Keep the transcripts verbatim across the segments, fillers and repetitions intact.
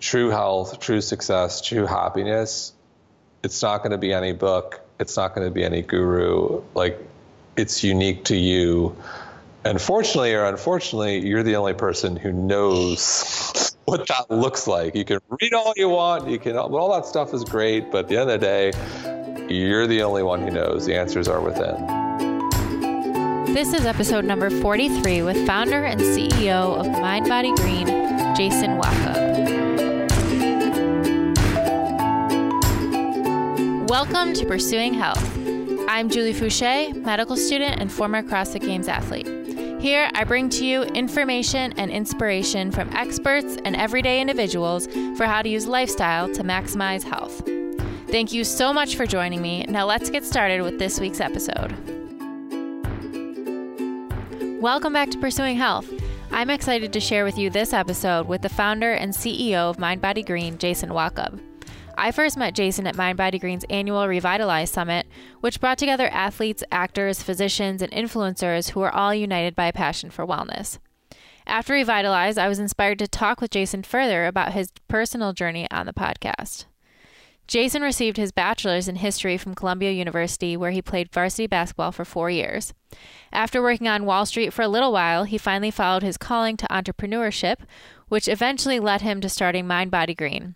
true health, true success, true happiness, it's not going to be any book. It's not going to be any guru. Like, it's unique to you. And fortunately or unfortunately, you're the only person who knows what that looks like. You can read all you want. You can, all that stuff is great. But at the end of the day, you're the only one who knows. The answers are within. This is episode number forty-three with founder and C E O of MindBodyGreen, Jason Wachob. Welcome to Pursuing Health. I'm Julie Foucher, medical student and former CrossFit Games athlete. Here, I bring to you information and inspiration from experts and everyday individuals for how to use lifestyle to maximize health. Thank you so much for joining me. Now let's get started with this week's episode. Welcome back to Pursuing Health. I'm excited to share with you this episode with the founder and C E O of MindBodyGreen, Jason Wachob. I first met Jason at MindBodyGreen's annual Revitalize Summit, which brought together athletes, actors, physicians, and influencers who are all united by a passion for wellness. After Revitalize, I was inspired to talk with Jason further about his personal journey on the podcast. Jason received his bachelor's in history from Columbia University, where he played varsity basketball for four years. After working on Wall Street for a little while, he finally followed his calling to entrepreneurship, which eventually led him to starting MindBodyGreen.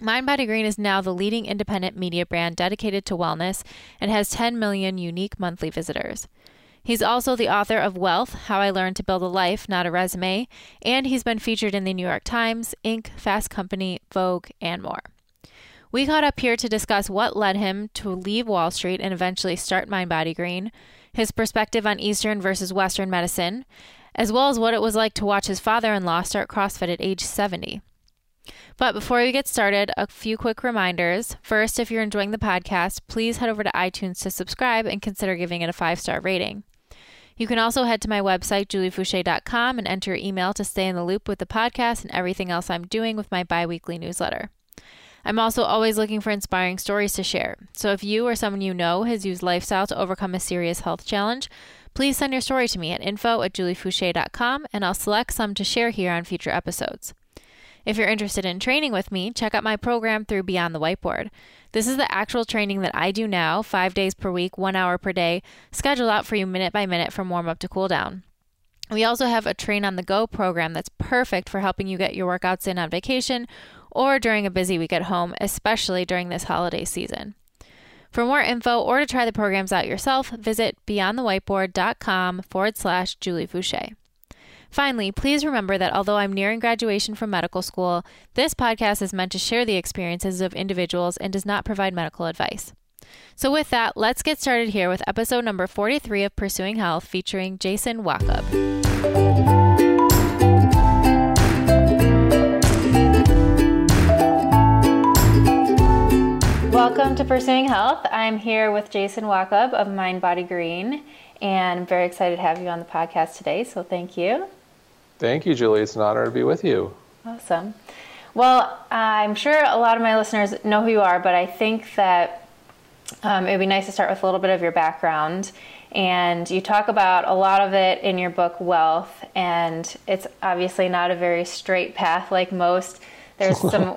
MindBodyGreen is now the leading independent media brand dedicated to wellness and has ten million unique monthly visitors. He's also the author of Wealth, How I Learned to Build a Life, Not a Resume, and he's been featured in the New York Times, Incorporated, Fast Company, Vogue, and more. We caught up here to discuss what led him to leave Wall Street and eventually start MindBodyGreen, his perspective on Eastern versus Western medicine, as well as what it was like to watch his father-in-law start CrossFit at age seventy. But before we get started, a few quick reminders. First, if you're enjoying the podcast, please head over to iTunes to subscribe and consider giving it a five-star rating. You can also head to my website, julie foucher dot com, and enter your email to stay in the loop with the podcast and everything else I'm doing with my bi-weekly newsletter. I'm also always looking for inspiring stories to share. So if you or someone you know has used lifestyle to overcome a serious health challenge, please send your story to me at info at julie foucher dot com, and I'll select some to share here on future episodes. If you're interested in training with me, check out my program through Beyond the Whiteboard. This is the actual training that I do now, five days per week, one hour per day, scheduled out for you minute by minute from warm up to cool down. We also have a Train on the Go program that's perfect for helping you get your workouts in on vacation or during a busy week at home, especially during this holiday season. For more info or to try the programs out yourself, visit beyondthewhiteboard.com forward slash Julie Foucher. Finally, please remember that although I'm nearing graduation from medical school, this podcast is meant to share the experiences of individuals and does not provide medical advice. So with that, let's get started here with episode number forty-three of Pursuing Health featuring Jason Wachob. Welcome to Pursuing Health. I'm here with Jason Wachob of MindBodyGreen, and I'm very excited to have you on the podcast today, so thank you. Thank you, Julie. It's an honor to be with you. Awesome. Well, I'm sure a lot of my listeners know who you are, but I think that um, it would be nice to start with a little bit of your background. And you talk about a lot of it in your book, Wealth, and it's obviously not a very straight path like most. There's some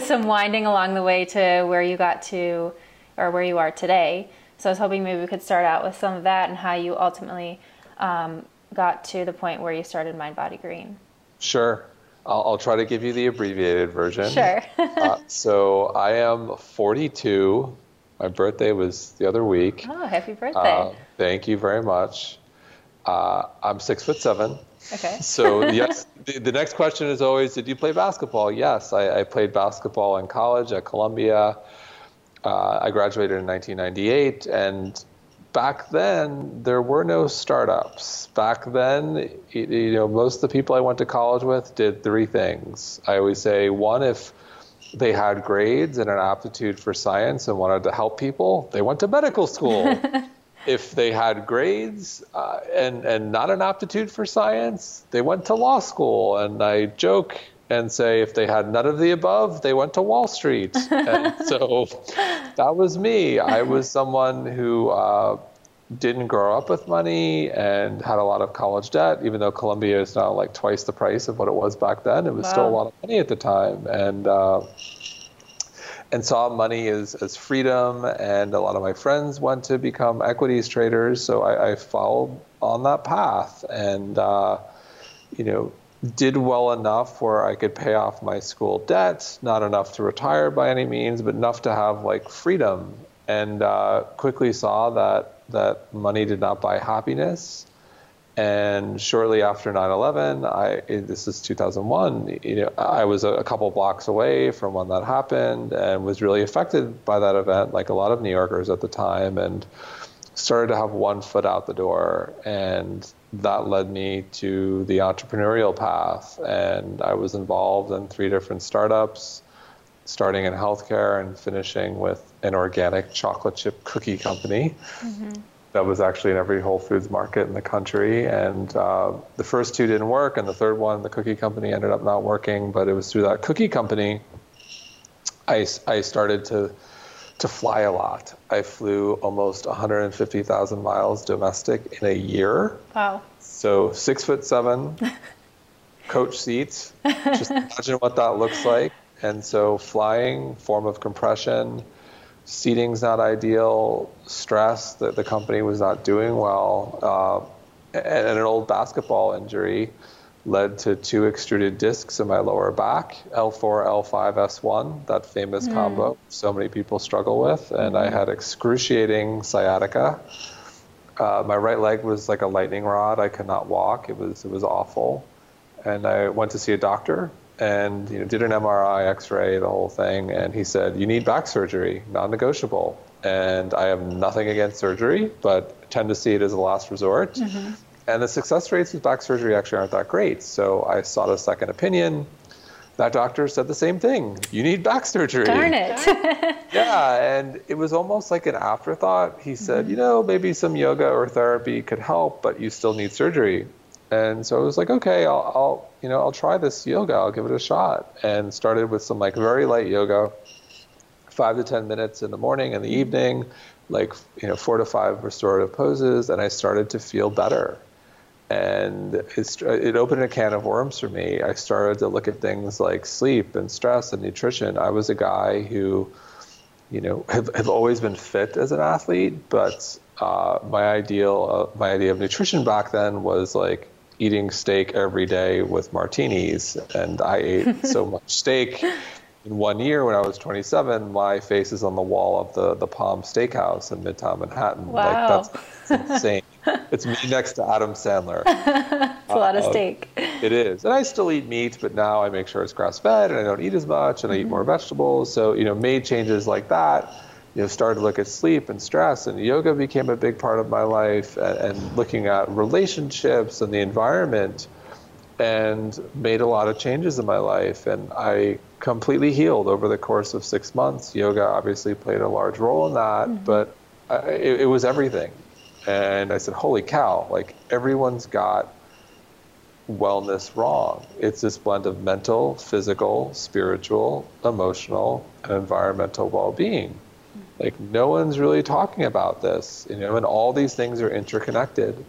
some winding along the way to where you got to or where you are today. So I was hoping maybe we could start out with some of that and how you ultimately um, got to the point where you started MindBodyGreen. Sure. I'll, I'll try to give you the abbreviated version. Sure. uh, so I am forty-two. My birthday was the other week. Oh, happy birthday. Uh, thank you very much. Uh, I'm six foot seven. Okay. So yes, the, the next question is always, did you play basketball? Yes, I, I played basketball in college at Columbia. Uh, I graduated in nineteen ninety-eight, and back then there were no startups. Back then, you, you know, most of the people I went to college with did three things. I always say, one, if they had grades and an aptitude for science and wanted to help people, they went to medical school. If they had grades uh, and, and not an aptitude for science, they went to law school. And I joke and say, if they had none of the above, they went to Wall Street. And so that was me. I was someone who uh, didn't grow up with money and had a lot of college debt, even though Columbia is now like twice the price of what it was back then. It was wow. still a lot of money at the time. And uh, and saw money as, as freedom. And a lot of my friends went to become equities traders. So I, I followed on that path and, uh, you know, did well enough where I could pay off my school debt, not enough to retire by any means, but enough to have like freedom. And uh, quickly saw that that money did not buy happiness. And shortly after nine eleven, I this is two thousand one, you know, I was a, a couple blocks away from when that happened and was really affected by that event, like a lot of New Yorkers at the time, and started to have one foot out the door. And that led me to the entrepreneurial path. And I was involved in three different startups, starting in healthcare and finishing with an organic chocolate chip cookie company. Mm-hmm. That was actually in every Whole Foods market in the country. And uh, the first two didn't work. And the third one, the cookie company, ended up not working. But it was through that cookie company, I, I started to to fly a lot. I flew almost one hundred fifty thousand miles domestic in a year. Wow. So six foot seven, coach seats. Just imagine what that looks like. And so flying, form of compression, seating's not ideal, stress that the company was not doing well, uh, and, and an old basketball injury led to two extruded discs in my lower back, L four, L five, S one, that famous mm. combo so many people struggle with. And mm. I had excruciating sciatica. Uh, my right leg was like a lightning rod. I could not walk. It was, it was awful. And I went to see a doctor. And you know, did an M R I, X-ray, the whole thing. And he said, you need back surgery, non-negotiable. And I have nothing against surgery, but tend to see it as a last resort. Mm-hmm. And the success rates with back surgery actually aren't that great. So I sought a second opinion. That doctor said the same thing. You need back surgery. Darn it. Yeah, and it was almost like an afterthought. He said, mm-hmm. you know, maybe some yoga or therapy could help, but you still need surgery. And so I was like, okay, I'll, I'll, you know, I'll try this yoga. I'll give it a shot. And started with some like very light yoga, five to ten minutes in the morning and the evening, like, you know, four to five restorative poses. And I started to feel better. And it, it opened a can of worms for me. I started to look at things like sleep and stress and nutrition. I was a guy who, you know, have, have always been fit as an athlete, but uh, my ideal, uh, my idea of nutrition back then was like eating steak every day with martinis. And I ate so much steak in one year when I was twenty-seven, my face is on the wall of the, the Palm Steakhouse in Midtown Manhattan. Wow. Like that's, that's insane. It's me next to Adam Sandler. It's a lot uh, of steak. It is. And I still eat meat, but now I make sure it's grass-fed and I don't eat as much and mm-hmm. I eat more vegetables. So, you know, made changes like that. You know, started to look at sleep and stress, and yoga became a big part of my life, and, and looking at relationships and the environment, and made a lot of changes in my life. And I completely healed over the course of six months. Yoga obviously played a large role in that, mm-hmm. but I, it, it was everything. And I said, holy cow, like everyone's got wellness wrong. It's this blend of mental, physical, spiritual, emotional, and environmental well-being. Like no one's really talking about this, you know, and all these things are interconnected. You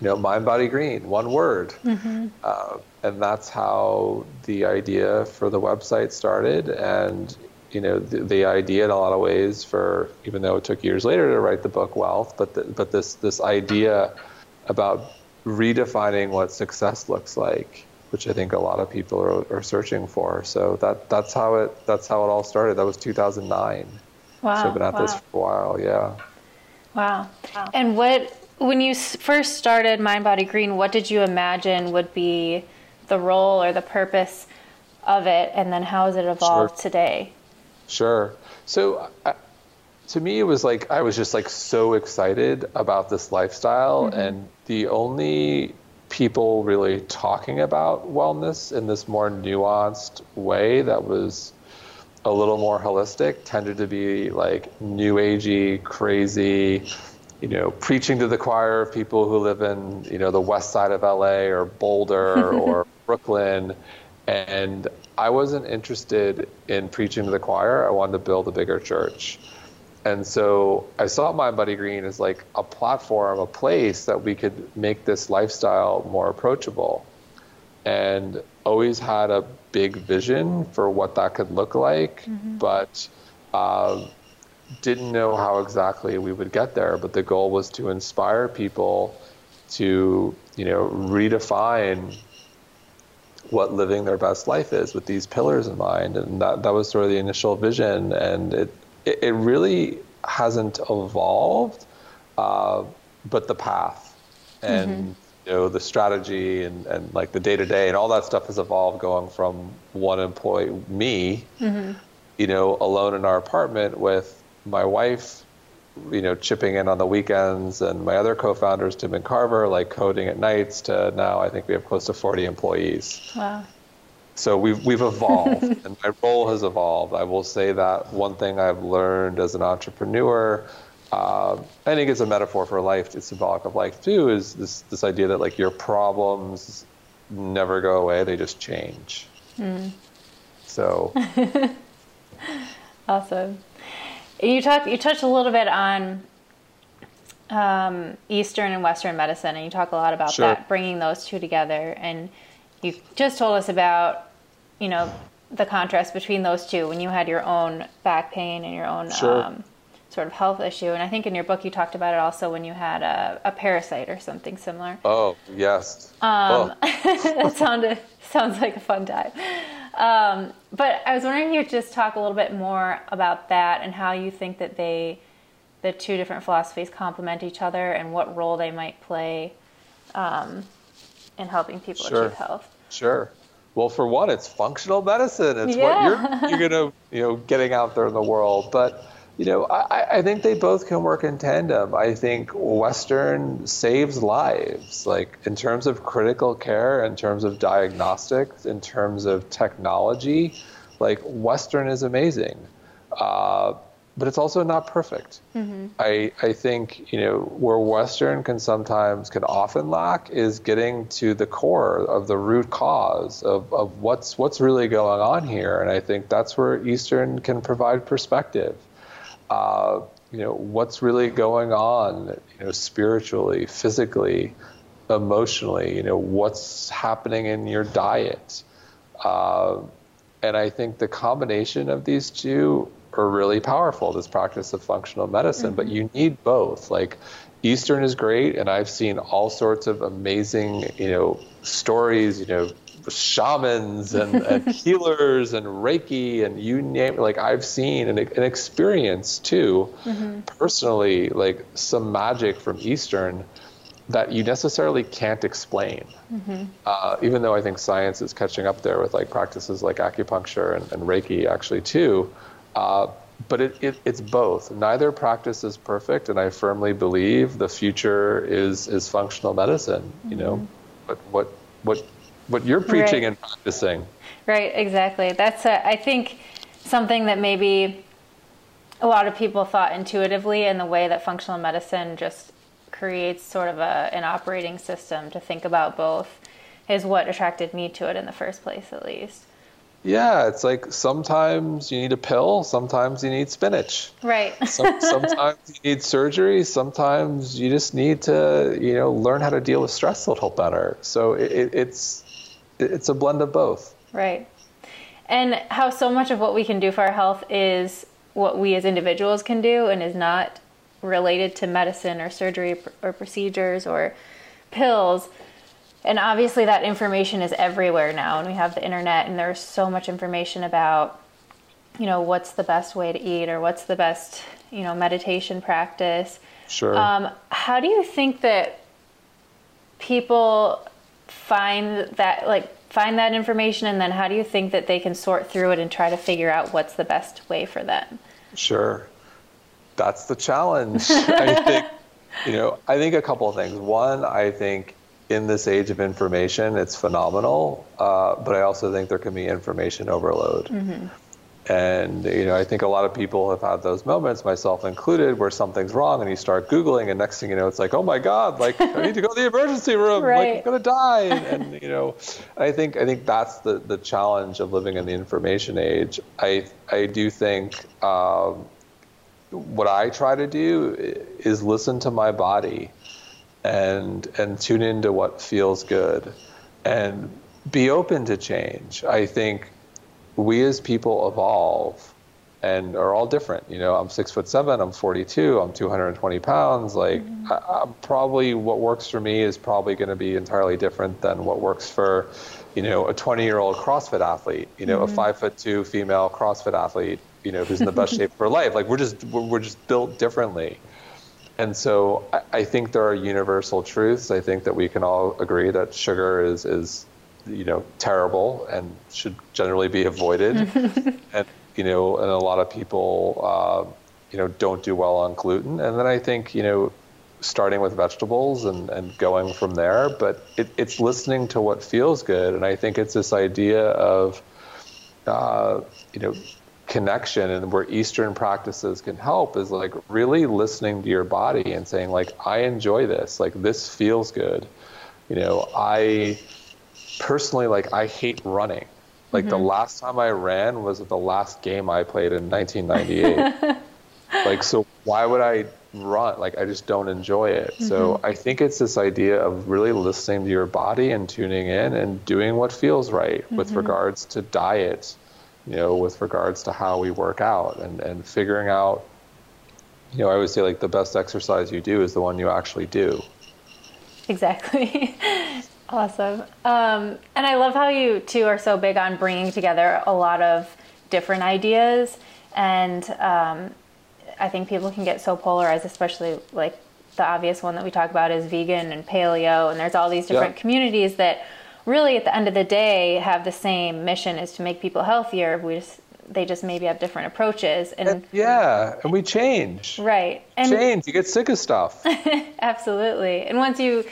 know, mind, body, green, one word. Mm-hmm. Uh, and that's how the idea for the website started. And, you know, the, the idea in a lot of ways for, even though it took years later to write the book Wealth, but the, but this this idea about redefining what success looks like, which I think a lot of people are, are searching for. So that that's how it that's how it all started. That was two thousand nine. Wow. So I've been at wow. this for a while, yeah. Wow. wow. And what, when you first started MindBodyGreen, what did you imagine would be the role or the purpose of it, and then how has it evolved sure. today? Sure. So I, to me, it was like, I was just like so excited about this lifestyle, mm-hmm. and the only people really talking about wellness in this more nuanced way that was a little more holistic tended to be like new agey, crazy, you know, preaching to the choir of people who live in, you know, the west side of L A or Boulder or Brooklyn. And I wasn't interested in preaching to the choir. I wanted to build a bigger church. And so I saw MindBodyGreen as like a platform, a place that we could make this lifestyle more approachable, and always had a big vision for what that could look like, mm-hmm. but um, didn't know how exactly we would get there. But the goal was to inspire people to, you know, redefine what living their best life is with these pillars in mind. And that, that was sort of the initial vision. And it, it really hasn't evolved, uh, but the path and mm-hmm. you know, the strategy and, and like the day-to-day and all that stuff has evolved, going from one employee, me, mm-hmm. you know, alone in our apartment with my wife, you know, chipping in on the weekends, and my other co-founders, Tim and Carver, like coding at nights, to now I think we have close to forty employees. Wow. So we've we've evolved, and my role has evolved. I will say that one thing I've learned as an entrepreneur, uh, I think it's a metaphor for life, it's symbolic of life too, is this this idea that like your problems never go away, they just change. Mm. So awesome. You talked you touched a little bit on um, Eastern and Western medicine, and you talk a lot about sure. that, bringing those two together. And you just told us about, you know, the contrast between those two when you had your own back pain and your own sure. um, sort of health issue. And I think in your book you talked about it also when you had a, a parasite or something similar. Oh, yes. Um, oh. that sounded, sounds like a fun time. Um, but I was wondering if you would just talk a little bit more about that and how you think that they, the two different philosophies complement each other and what role they might play um, in helping people sure. achieve health. Sure. Well, for one, it's functional medicine. It's yeah. what you're, you're going to, you know, getting out there in the world. But, you know, I, I think they both can work in tandem. I think Western saves lives, like in terms of critical care, in terms of diagnostics, in terms of technology, like Western is amazing. Uh, but it's also not perfect. Mm-hmm. I, I think, you know, where Western can sometimes, can often lack is getting to the core of the root cause of, of what's, what's really going on here. And I think that's where Eastern can provide perspective. Uh, you know, what's really going on, you know, spiritually, physically, emotionally, you know, what's happening in your diet. Uh, and I think the combination of these two are really powerful, this practice of functional medicine, mm-hmm. but you need both. Like Eastern is great, and I've seen all sorts of amazing, you know, stories, you know, shamans and, and healers and Reiki and you name it. Like I've seen and, and experienced too, mm-hmm. personally, like some magic from Eastern that you necessarily can't explain. Mm-hmm. Uh, even though I think science is catching up there with like practices like acupuncture and, and Reiki actually too. Uh, but it, it, it's both. Neither practice is perfect, and I firmly believe the future is is functional medicine. Mm-hmm. You know, but what what what you're preaching right. and practicing. Right. Exactly. That's a, I think something that maybe a lot of people thought intuitively, and the way that functional medicine just creates sort of a an operating system to think about both is what attracted me to it in the first place, at least. Yeah, it's like sometimes you need a pill, sometimes you need spinach. Right. Some, sometimes you need surgery, sometimes you just need to, you know, learn how to deal with stress a little better. So it, it's it's a blend of both. Right. And how so much of what we can do for our health is what we as individuals can do and is not related to medicine or surgery or procedures or pills. And obviously that information is everywhere now, and we have the internet, and there's so much information about, you know, what's the best way to eat or what's the best, you know, meditation practice. Sure. Um, how do you think that people find that, like find that information? And then how do you think that they can sort through it and try to figure out what's the best way for them? Sure. That's the challenge. I think, you know, I think a couple of things. One, I think, in this age of information, it's phenomenal, uh, but I also think there can be information overload. Mm-hmm. And, you know, I think a lot of people have had those moments, myself included, where something's wrong and you start Googling, and next thing you know, it's like, oh my God, like I need to go to the emergency room, right. like I'm gonna die. And, and you know, I think I think that's the, the challenge of living in the information age. I I do think um, what I try to do is listen to my body and and tune into what feels good and be open to change. I think we as people evolve and are all different. You know, I'm six foot seven, I'm forty-two, I'm two hundred twenty pounds. Like, mm-hmm. I, I'm probably what works for me is probably going to be entirely different than what works for, you know, a twenty year old CrossFit athlete, you know, mm-hmm. a five foot two female CrossFit athlete, you know, who's in the best shape for life. Like, we're just, we're, we're just built differently. And so I, I think there are universal truths. I think that we can all agree that sugar is, is, you know, terrible and should generally be avoided. and, you know, and a lot of people, uh, you know, don't do well on gluten. And then I think, you know, starting with vegetables and, and going from there, but it, it's listening to what feels good. And I think it's this idea of, uh, you know, connection, and where Eastern practices can help is like really listening to your body and saying like, I enjoy this, like this feels good. You know, I personally, like I hate running. Like mm-hmm. the last time I ran was the last game I played in nineteen ninety-eight. Like, so why would I run? Like, I just don't enjoy it. Mm-hmm. So I think it's this idea of really listening to your body and tuning in and doing what feels right mm-hmm. with regards to diet, you know, with regards to how we work out and, and figuring out, you know, I always say like the best exercise you do is the one you actually do. Exactly. Awesome. Um, and I love how you two are so big on bringing together a lot of different ideas. And um, I think people can get so polarized, especially like the obvious one that we talk about is vegan and paleo. And there's all these different yeah. communities that really at the end of the day have the same mission, is to make people healthier. We just, they just maybe have different approaches. And, and yeah. And we change. Right. And change. You get sick of stuff. Absolutely. And once you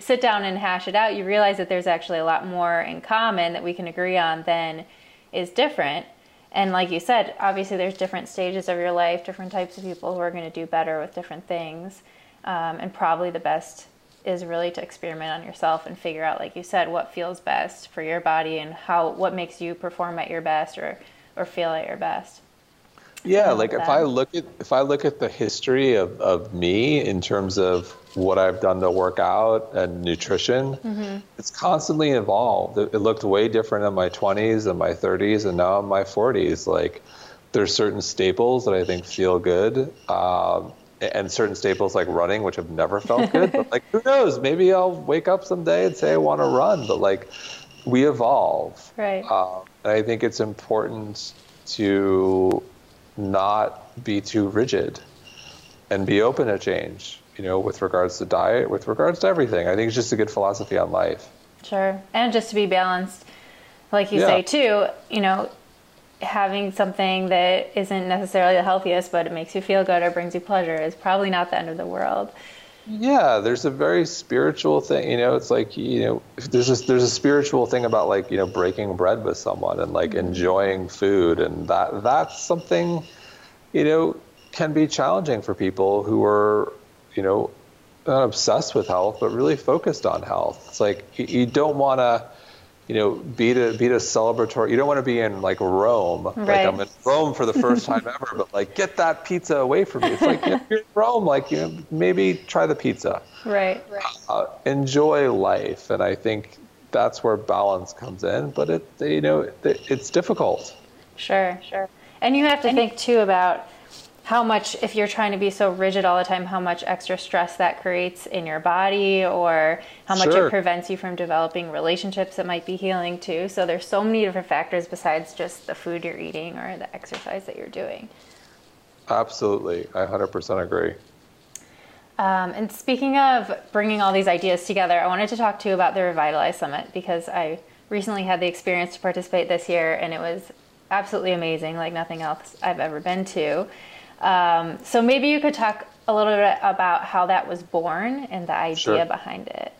sit down and hash it out, you realize that there's actually a lot more in common that we can agree on than is different. And like you said, obviously there's different stages of your life, different types of people who are going to do better with different things. Um, and probably the best is really to experiment on yourself and figure out, like you said, what feels best for your body and how, what makes you perform at your best or, or feel at your best. Yeah, like if I look at if I look at the history of, of me in terms of what I've done to work out and nutrition, mm-hmm. it's constantly evolved. It, it looked way different in my twenties and my thirties and now in my forties. Like there's certain staples that I think feel good um, and certain staples like running, which have never felt good. But like, who knows? Maybe I'll wake up someday and say I want to run. But like we evolve. Right. Um, and I think it's important to not be too rigid and be open to change, you know, with regards to diet, with regards to everything. I think it's just a good philosophy on life. Sure. And just to be balanced, like you yeah. say too, you know, having something that isn't necessarily the healthiest, but it makes you feel good or brings you pleasure is probably not the end of the world. Yeah. There's a very spiritual thing, you know, it's like, you know, there's this, there's a spiritual thing about like, you know, breaking bread with someone and like enjoying food. And that, that's something, you know, can be challenging for people who are, you know, not obsessed with health, but really focused on health. It's like, you, you don't want to, you know, be to be to celebratory. You don't want to be in like Rome. Right. Like I'm in Rome for the first time ever, but like get that pizza away from me. It's like if you're in Rome, like you know, maybe try the pizza. Right. Right. Uh, enjoy life, and I think that's where balance comes in. But it, you know, it, it's difficult. Sure, sure. And you have to and think too about how much, if you're trying to be so rigid all the time, how much extra stress that creates in your body or how much sure. it prevents you from developing relationships that might be healing too. So there's so many different factors besides just the food you're eating or the exercise that you're doing. Absolutely. I one hundred percent agree. Um, and speaking of bringing all these ideas together, I wanted to talk to you about the Revitalize Summit because I recently had the experience to participate this year and it was absolutely amazing, like nothing else I've ever been to. Um, so maybe you could talk a little bit about how that was born and the idea sure. behind it.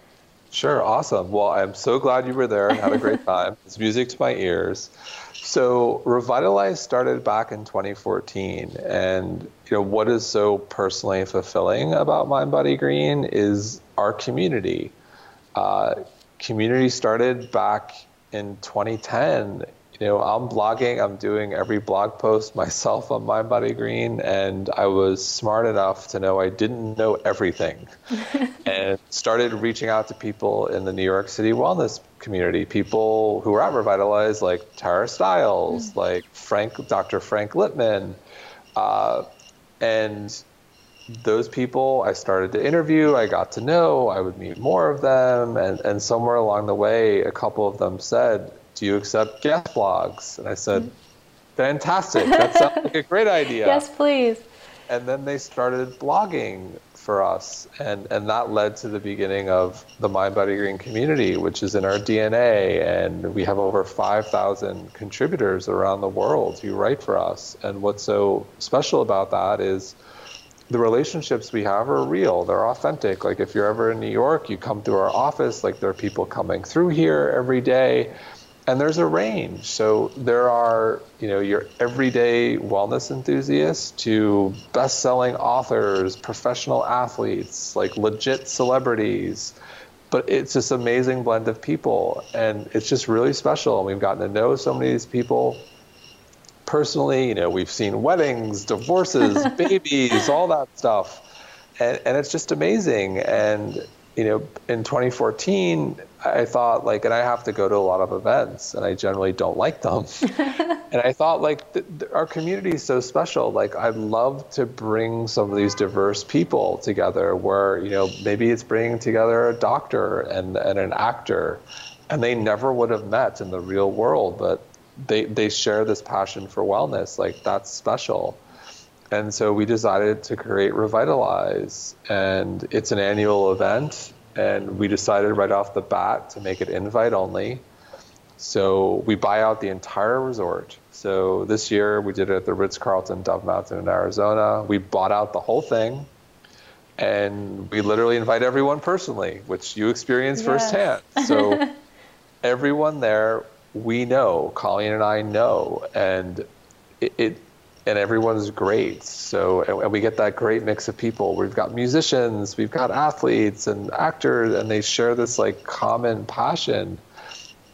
Sure. Awesome. Well, I'm so glad you were there and had a great time. It's music to my ears. So Revitalize started back in twenty fourteen. And you know what is so personally fulfilling about MindBodyGreen is our community. Uh, community started back in twenty ten you know, I'm blogging, I'm doing every blog post myself on MindBodyGreen, and I was smart enough to know I didn't know everything and started reaching out to people in the New York City wellness community, people who were at Revitalize, like Tara Stiles, mm. like Frank, Doctor Frank Lipman. Uh, and those people I started to interview, I got to know, I would meet more of them. And, and somewhere along the way, a couple of them said, do you accept guest blogs? And I said, fantastic, that sounds like a great idea. Yes, please. And then they started blogging for us. And, and that led to the beginning of the MindBodyGreen community, which is in our D N A. And we have over five thousand contributors around the world who write for us. And what's so special about that is the relationships we have are real. They're authentic. Like if you're ever in New York, you come through our office, like there are people coming through here every day. And there's a range. So there are, you know, your everyday wellness enthusiasts to best-selling authors, professional athletes, like legit celebrities. But it's this amazing blend of people. And it's just really special. And we've gotten to know so many of these people personally. You know, we've seen weddings, divorces, babies, all that stuff. And, and it's just amazing. And you know, in twenty fourteen, I thought like, and I have to go to a lot of events and I generally don't like them. And I thought like th th our community is so special. Like I'd love to bring some of these diverse people together where, you know, maybe it's bringing together a doctor and, and an actor and they never would have met in the real world, but they, they share this passion for wellness. Like that's special. And so we decided to create Revitalize, and it's an annual event, and we decided right off the bat to make it invite only. So we buy out the entire resort. So this year we did it at the Ritz-Carlton Dove Mountain in Arizona. We bought out the whole thing, and we literally invite everyone personally, which you experience yes. firsthand. So everyone there we know, Colleen and I know, and it, it and everyone's great. So, and we get that great mix of people. We've got musicians, we've got athletes and actors, and they share this like common passion.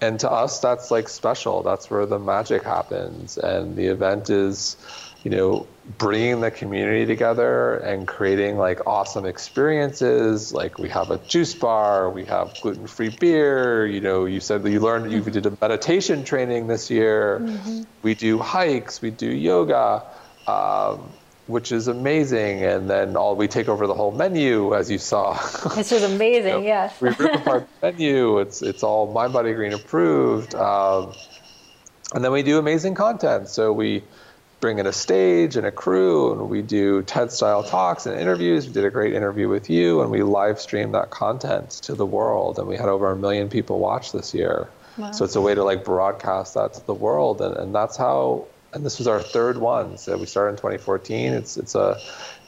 And to us, that's like special. That's where the magic happens. And the event is, you know, bringing the community together and creating like awesome experiences. Like we have a juice bar, we have gluten-free beer. You know, you said that you learned, you did a meditation training this year. Mm-hmm. We do hikes, we do yoga, um, which is amazing. And then all we take over the whole menu, as you saw. This is amazing, you know, yes. We rip apart the menu. It's, it's all MindBodyGreen approved. Um, and then we do amazing content. So we bring in a stage and a crew, and we do TED-style talks and interviews. We did a great interview with you, and we live streamed that content to the world, and we had over a million people watch this year. Wow. So it's a way to like broadcast that to the world, and, and that's how, and this was our third one. So we started in twenty fourteen. It's it's a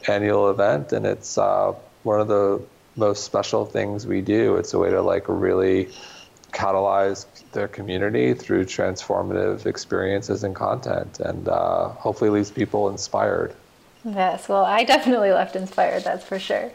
annual event, and it's uh, one of the most special things we do. It's a way to like really catalyze their community through transformative experiences and content, and uh, hopefully leaves people inspired. Yes, well, I definitely left inspired, that's for sure.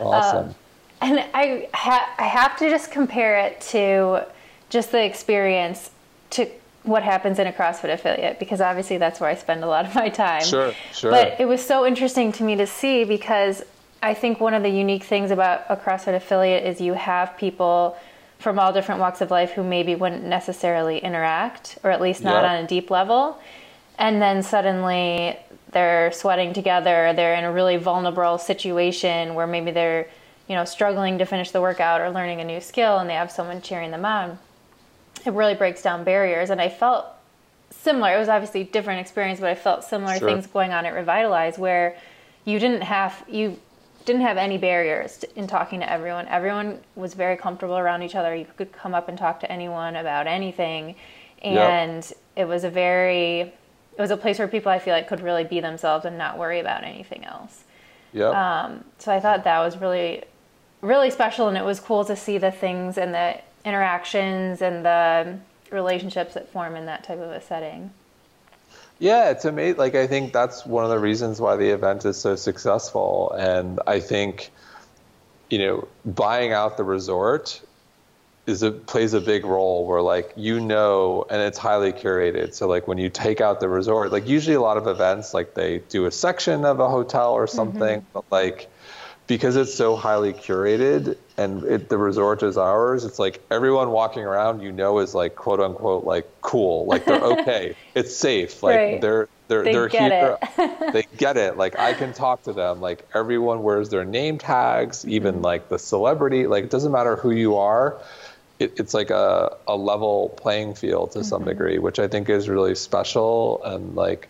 Awesome. Um, and I, ha I have to just compare it to just the experience to what happens in a CrossFit affiliate, because obviously that's where I spend a lot of my time. Sure, sure. But it was so interesting to me to see, because I think one of the unique things about a CrossFit affiliate is you have people from all different walks of life who maybe wouldn't necessarily interact, or at least not yeah. on a deep level. And then suddenly they're sweating together. They're in a really vulnerable situation where maybe they're, you know, struggling to finish the workout or learning a new skill, and they have someone cheering them on. It really breaks down barriers. And I felt similar. It was obviously a different experience, but I felt similar sure. things going on at Revitalize, where you didn't have, you, didn't have any barriers in talking to everyone. Everyone was very comfortable around each other. You could come up and talk to anyone about anything. And yep. it was a very, it was a place where people I feel like could really be themselves and not worry about anything else. Yep. Um, so I thought that was really, really special. And it was cool to see the things and the interactions and the relationships that form in that type of a setting. Yeah, it's amazing. Like, I think that's one of the reasons why the event is so successful. And I think, you know, buying out the resort is a, plays a big role where, like, you know, and it's highly curated. So, like, when you take out the resort, like, usually a lot of events, like, they do a section of a hotel or something, mm-hmm. but, like, because it's so highly curated and it, the resort is ours, it's like everyone walking around, you know, is like, quote unquote, like cool, like they're okay, it's safe. Like right. they're, they're, they they're here. They get it. Like I can talk to them. Like everyone wears their name tags, even mm-hmm. like the celebrity, like it doesn't matter who you are. It, it's like a, a level playing field to mm-hmm. some degree, which I think is really special. And like,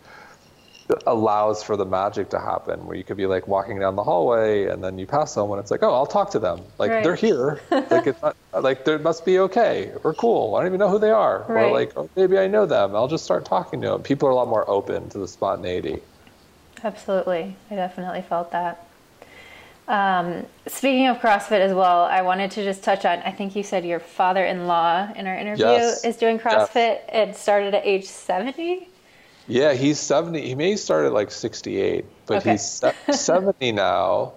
allows for the magic to happen where you could be like walking down the hallway and then you pass someone. It's like, oh, I'll talk to them. Like right. they're here. Like it's not, like they must be okay or cool. I don't even know who they are. Right. Or like, oh, maybe I know them. I'll just start talking to them. People are a lot more open to the spontaneity. Absolutely. I definitely felt that. Um, speaking of CrossFit as well, I wanted to just touch on, I think you said your father-in-law in our interview yes. is doing CrossFit. Yes. It started at age seventy. Yeah, he's seventy. He may start at like sixty-eight, but okay. he's seventy now.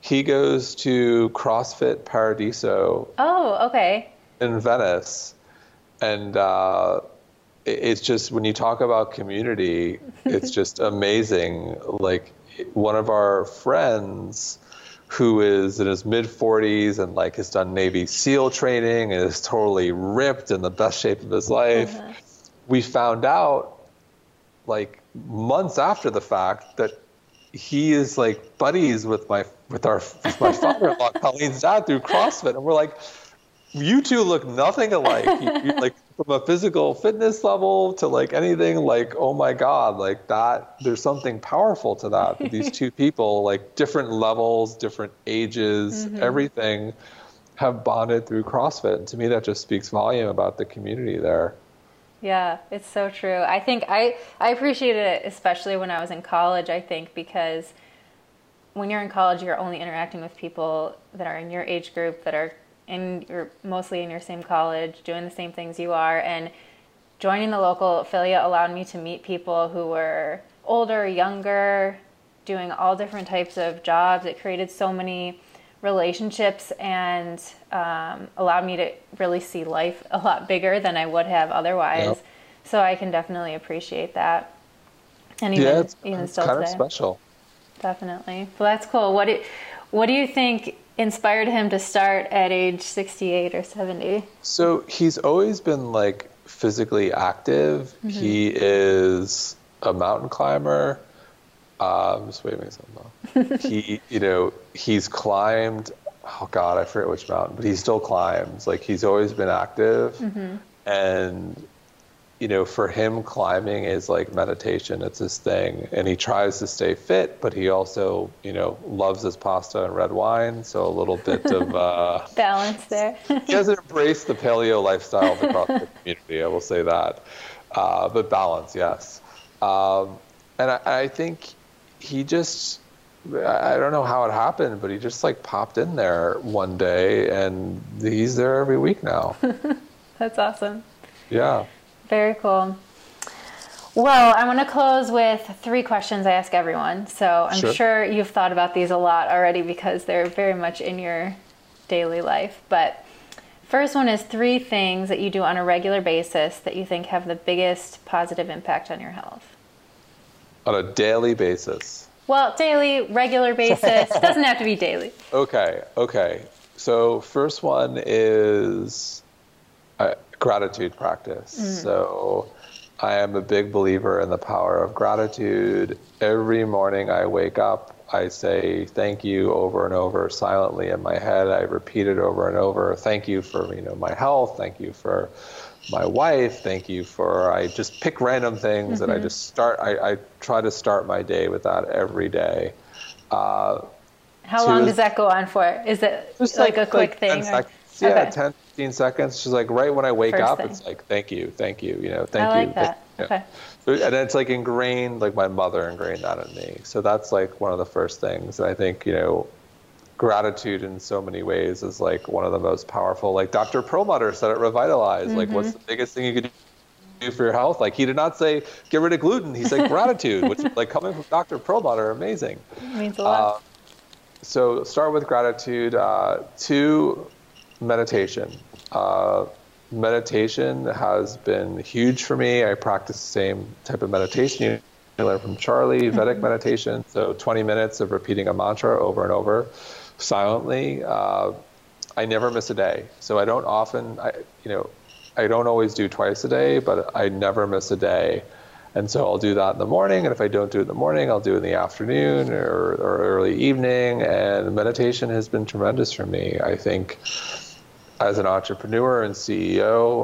He goes to CrossFit Paradiso. Oh, okay. In Venice. And uh, it's just, when you talk about community, it's just amazing. Like one of our friends who is in his mid forties and like has done Navy SEAL training and is totally ripped in the best shape of his life. Uh-huh. We found out like months after the fact that he is like buddies with my, with our, with my father-in-law, Colleen's dad, through CrossFit. And we're like, you two look nothing alike. You, you, like from a physical fitness level to like anything, like, oh my God, like that, there's something powerful to that. But these two people, like different levels, different ages, mm-hmm. everything, have bonded through CrossFit. And to me, that just speaks volume about the community there. Yeah, it's so true. I think I, I appreciated it, especially when I was in college, I think, because when you're in college, you're only interacting with people that are in your age group, that are in your, mostly in your same college, doing the same things you are. And joining the local affiliate allowed me to meet people who were older, younger, doing all different types of jobs. It created so many relationships and um, allowed me to really see life a lot bigger than I would have otherwise. Yep. So I can definitely appreciate that. And even, yeah, it's, even it's still kind today. Of special. Definitely. Well, that's cool. What do, what do you think inspired him to start at age sixty-eight or seventy? So he's always been like physically active. Mm-hmm. He is a mountain climber. Uh, I'm just waving something off. He, you know, he's climbed, oh God, I forget which mountain, but he still climbs. Like he's always been active. Mm-hmm. And, you know, for him, climbing is like meditation. It's his thing. And he tries to stay fit, but he also, you know, loves his pasta and red wine. So a little bit of uh, balance there. He hasn't embraced the paleo lifestyle of the CrossFit community. I will say that. Uh, but balance, yes. Um, and I, I think... He just, I don't know how it happened, but he just like popped in there one day and he's there every week now. That's awesome. Yeah. Very cool. Well, I want to close with three questions I ask everyone. So I'm sure, sure you've thought about these a lot already because they're very much in your daily life. But first one is three things that you do on a regular basis that you think have the biggest positive impact on your health. On a daily basis? Well, daily, regular basis. Doesn't have to be daily. Okay, okay. So first one is uh, gratitude practice. Mm-hmm. So I am a big believer in the power of gratitude. Every morning I wake up, I say thank you over and over silently in my head. I repeat it over and over. Thank you for, you know, my health. Thank you for... my wife, thank you for, I just pick random things mm-hmm. and I just start, I, I try to start my day with that every day. Uh, How long does that go on for? Is it just like, like a quick like thing? Or? Yeah, okay. ten, fifteen seconds. Just like right when I wake First up, thing. It's like, thank you, thank you, you know, thank I like you. That. Yeah. Okay. So, and it's like ingrained, like my mother ingrained that in me. So that's like one of the first things. And I think, you know, gratitude in so many ways is like one of the most powerful, like Doctor Perlmutter said at Revitalize, mm-hmm. like what's the biggest thing you could do for your health? Like he did not say, get rid of gluten. He said gratitude, which like coming from Doctor Perlmutter, amazing. It means a lot. Uh, so start with gratitude. Uh, two, meditation. Uh, meditation has been huge for me. I practice the same type of meditation you learn from Charlie, Vedic meditation. So twenty minutes of repeating a mantra over and over silently. Uh, I never miss a day. So I don't often, I, you know, I don't always do twice a day, but I never miss a day. And so I'll do that in the morning. And if I don't do it in the morning, I'll do it in the afternoon or, or early evening. And meditation has been tremendous for me. I think as an entrepreneur and C E O,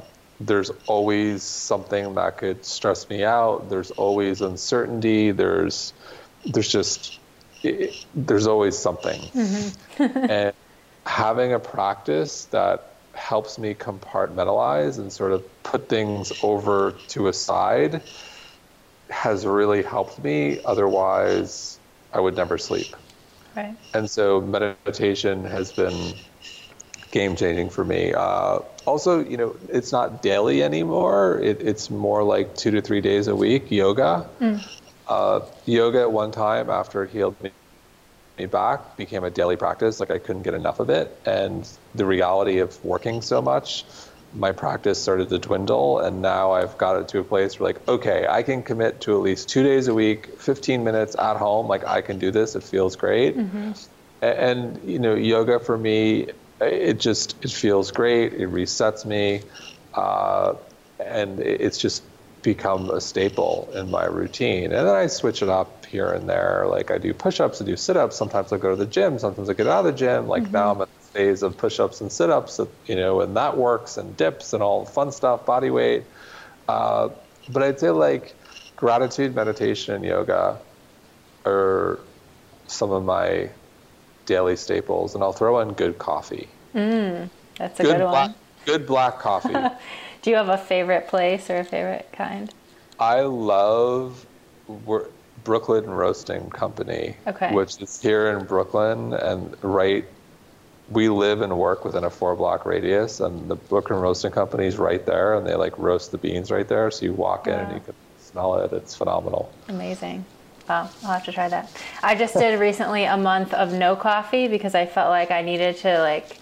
uh, there's always something that could stress me out. There's always uncertainty. There's, there's just, it, there's always something. Mm-hmm. And having a practice that helps me compartmentalize and sort of put things over to a side has really helped me. Otherwise, I would never sleep. Right. And so meditation has been game-changing for me. Uh, also, you know, it's not daily anymore. It, it's more like two to three days a week, yoga. Mm. Uh, yoga at one time after it healed me me back became a daily practice. Like I couldn't get enough of it. And the reality of working so much, my practice started to dwindle. And now I've got it to a place where like, okay, I can commit to at least two days a week, fifteen minutes at home. Like I can do this. It feels great. Mm-hmm. And, you know, yoga for me, it just, it feels great. It resets me. Uh, and it's just become a staple in my routine. And then I switch it up here and there. Like I do push-ups, I do sit-ups. Sometimes I go to the gym. Sometimes I get out of the gym. Like mm-hmm. Now I'm at the phase of push-ups and sit-ups, you know, and that works and dips and all the fun stuff, body weight. Uh, but I'd say like gratitude, meditation, and yoga are some of my daily staples. And I'll throw in good coffee. Mm, that's a good, good one. Black, good black coffee. Do you have a favorite place or a favorite kind? I love we're, Brooklyn Roasting Company, okay. which is here in Brooklyn. And right, we live and work within a four block radius. And the Brooklyn Roasting Company is right there. And they like roast the beans right there. So you walk wow. in and you can smell it. It's phenomenal. Amazing. Wow, I'll have to try that. I just did recently a month of no coffee because I felt like I needed to like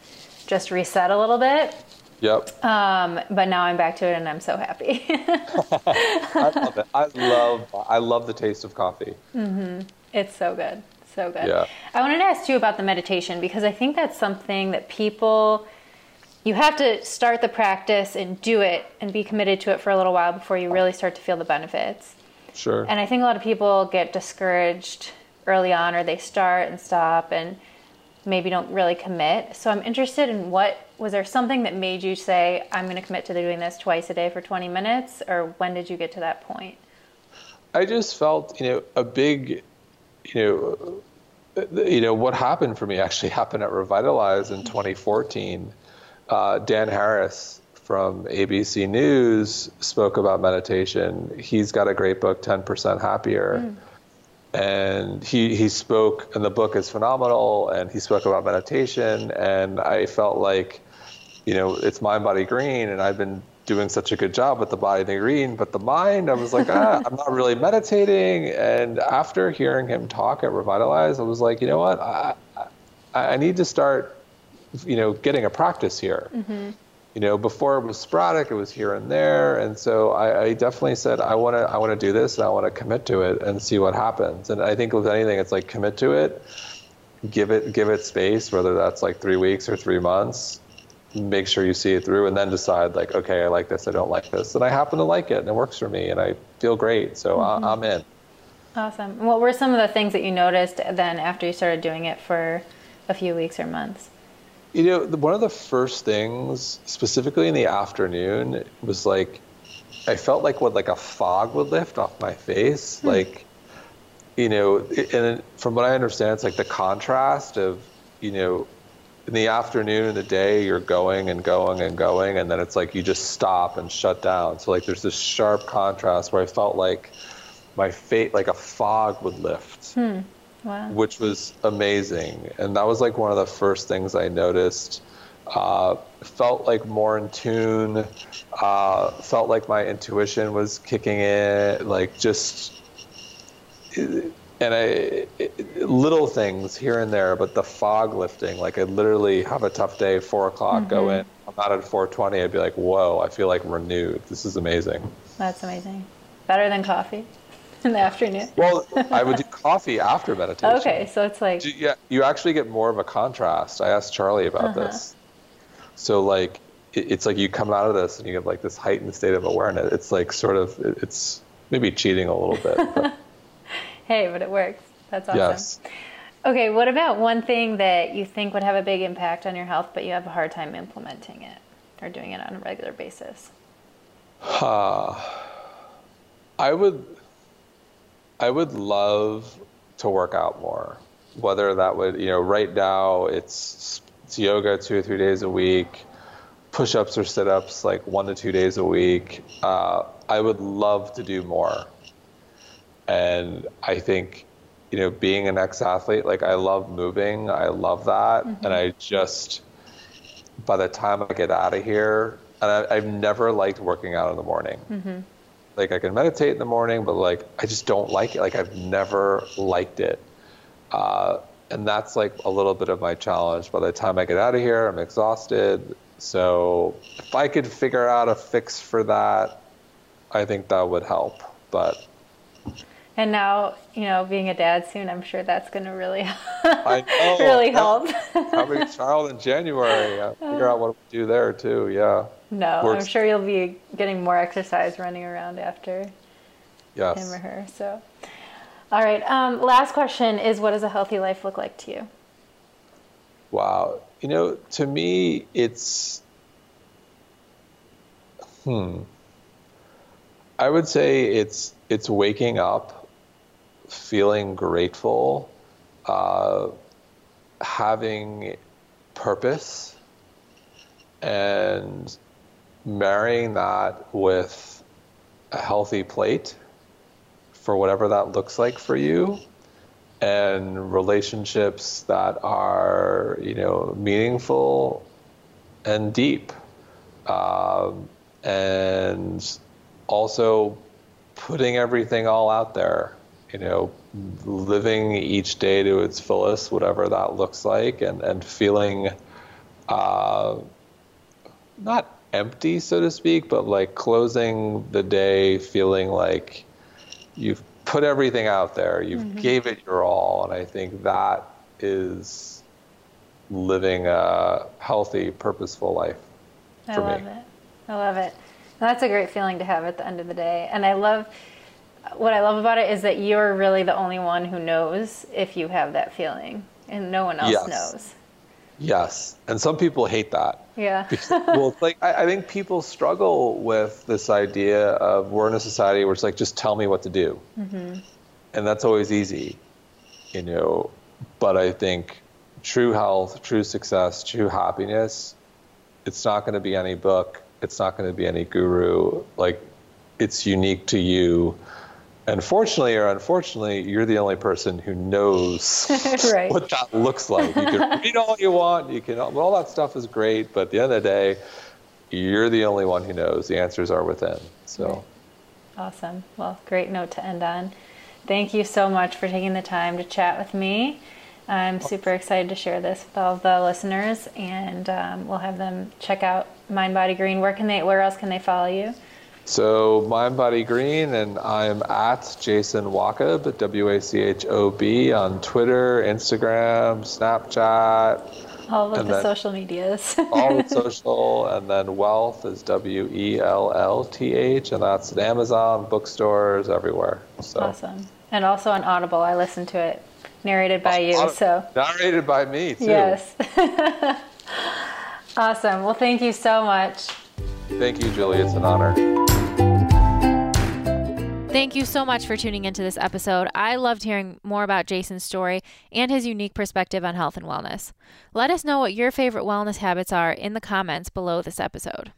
just reset a little bit. Yep. Um, but now I'm back to it and I'm so happy. I love it. I love, I love the taste of coffee. Mm-hmm. It's so good. So good. Yeah. I wanted to ask you about the meditation because I think that's something that people, you have to start the practice and do it and be committed to it for a little while before you really start to feel the benefits. Sure. And I think a lot of people get discouraged early on or they start and stop and maybe don't really commit. So I'm interested in what, was there something that made you say, I'm going to commit to doing this twice a day for twenty minutes? Or when did you get to that point? I just felt, you know, a big, you know, you know, what happened for me actually happened at Revitalize in twenty fourteen. Uh, Dan Harris from A B C News spoke about meditation. He's got a great book, ten percent Happier. Mm. And he, he spoke, and the book is phenomenal, and he spoke about meditation, and I felt like, you know, it's MindBodyGreen, and I've been doing such a good job with the body and the green, but the mind, I was like, ah, I'm not really meditating. And after hearing him talk at Revitalize, I was like, you know what, I, I need to start, you know, getting a practice here. Mm-hmm. You know, before it was sporadic, it was here and there. And so I, I definitely said, I want to I want to do this and I want to commit to it and see what happens. And I think with anything, it's like commit to it, give it give it space, whether that's like three weeks or three months, make sure you see it through and then decide like, okay, I like this, I don't like this. And I happen to like it and it works for me and I feel great. So mm-hmm. I, I'm in. Awesome. What were some of the things that you noticed then after you started doing it for a few weeks or months? You know, one of the first things, specifically in the afternoon, it was like, I felt like what like a fog would lift off my face. Mm-hmm. Like, you know, and from what I understand, it's like the contrast of, you know, in the afternoon and the day, you're going and going and going, and then it's like you just stop and shut down. So like there's this sharp contrast where I felt like my face, like a fog would lift. Mm. Wow. Which was amazing. And that was like one of the first things I noticed. Uh, felt like more in tune, uh, felt like my intuition was kicking in, like just, and I, it, little things here and there, but the fog lifting, like I literally have a tough day, four o'clock, mm-hmm. go in, come out at four twenty, I'd be like, whoa, I feel like renewed. This is amazing. That's amazing. Better than coffee in the afternoon? Well, I would do coffee after meditation. Okay, so it's like... You, yeah, you actually get more of a contrast. I asked Charlie about uh-huh. this. So like, it, it's like you come out of this and you have like this heightened state of awareness. It's like sort of, it, it's maybe cheating a little bit. But... Hey, but it works. That's awesome. Yes. Okay, what about one thing that you think would have a big impact on your health, but you have a hard time implementing it or doing it on a regular basis? Uh, I would, I would love to work out more. Whether that would, you know, right now it's, it's yoga two or three days a week, push-ups or sit-ups like one to two days a week. Uh, I would love to do more, and I think. You know, being an ex-athlete, like I love moving, I love that. Mm-hmm. And I just, by the time I get out of here, and I, I've never liked working out in the morning. Mm-hmm. Like I can meditate in the morning, but like, I just don't like it. Like I've never liked it. Uh, and that's like a little bit of my challenge. By the time I get out of here, I'm exhausted. So if I could figure out a fix for that, I think that would help, but. And now, you know, being a dad soon, I'm sure that's going to really, I know. really help. Having a child in January, I'll figure out what to do there too. Yeah. No, We're, I'm sure you'll be getting more exercise running around after yes. him or her. So, all right. Um, last question is, what does a healthy life look like to you? Wow. You know, to me, it's, hmm. I would say it's it's waking up. Feeling grateful, uh, having purpose, and marrying that with a healthy plate for whatever that looks like for you, and relationships that are, you know, meaningful and deep, um, and also putting everything all out there. You know, living each day to its fullest, whatever that looks like, and, and feeling uh, not empty, so to speak, but like closing the day feeling like you've put everything out there, you've mm-hmm. gave it your all. And I think that is living a healthy, purposeful life for me. I love it. I love it. That's a great feeling to have at the end of the day. And I love... What I love about it is that you're really the only one who knows if you have that feeling, and no one else yes. knows. Yes. And some people hate that. Yeah. Because, well, like, I, I think people struggle with this idea of we're in a society where it's like, just tell me what to do. Mm-hmm. And that's always easy, you know, but I think true health, true success, true happiness, it's not going to be any book. It's not going to be any guru. Like it's unique to you. And fortunately or unfortunately, you're the only person who knows right. what that looks like. You can read all you want. You can, all that stuff is great. But at the end of the day, you're the only one who knows. The answers are within. So, awesome. Well, great note to end on. Thank you so much for taking the time to chat with me. I'm super excited to share this with all the listeners. And um, we'll have them check out MindBodyGreen. Where can they? Where else can they follow you? So MindBodyGreen, and I'm at Jason Wachob, W A C H O B, on Twitter, Instagram, Snapchat. All of the social medias. All the social, and then Wealth is W E L L T H, and that's at Amazon, bookstores, everywhere. So. Awesome. And also on Audible, I listened to it, narrated by you. So narrated by me, too. Yes. Awesome. Well, thank you so much. Thank you, Julie. It's an honor. Thank you so much for tuning into this episode. I loved hearing more about Jason's story and his unique perspective on health and wellness. Let us know what your favorite wellness habits are in the comments below this episode.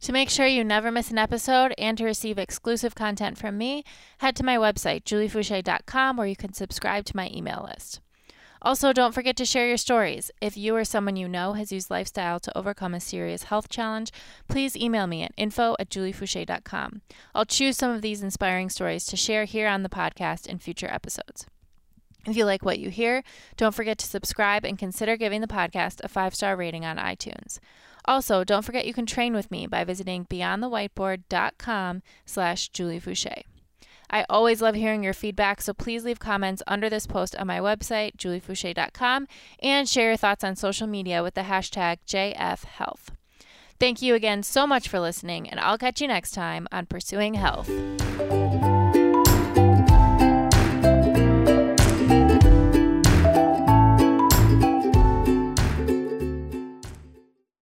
To make sure you never miss an episode and to receive exclusive content from me, head to my website, julie foucher dot com, where you can subscribe to my email list. Also, don't forget to share your stories. If you or someone you know has used lifestyle to overcome a serious health challenge, please email me at info at julie foucher dot com. I'll choose some of these inspiring stories to share here on the podcast in future episodes. If you like what you hear, don't forget to subscribe and consider giving the podcast a five-star rating on iTunes. Also, don't forget you can train with me by visiting beyondthewhiteboard.com slash Julie Foucher. I always love hearing your feedback, so please leave comments under this post on my website, julie foucher dot com, and share your thoughts on social media with the hashtag J F Health. Thank you again so much for listening, and I'll catch you next time on Pursuing Health.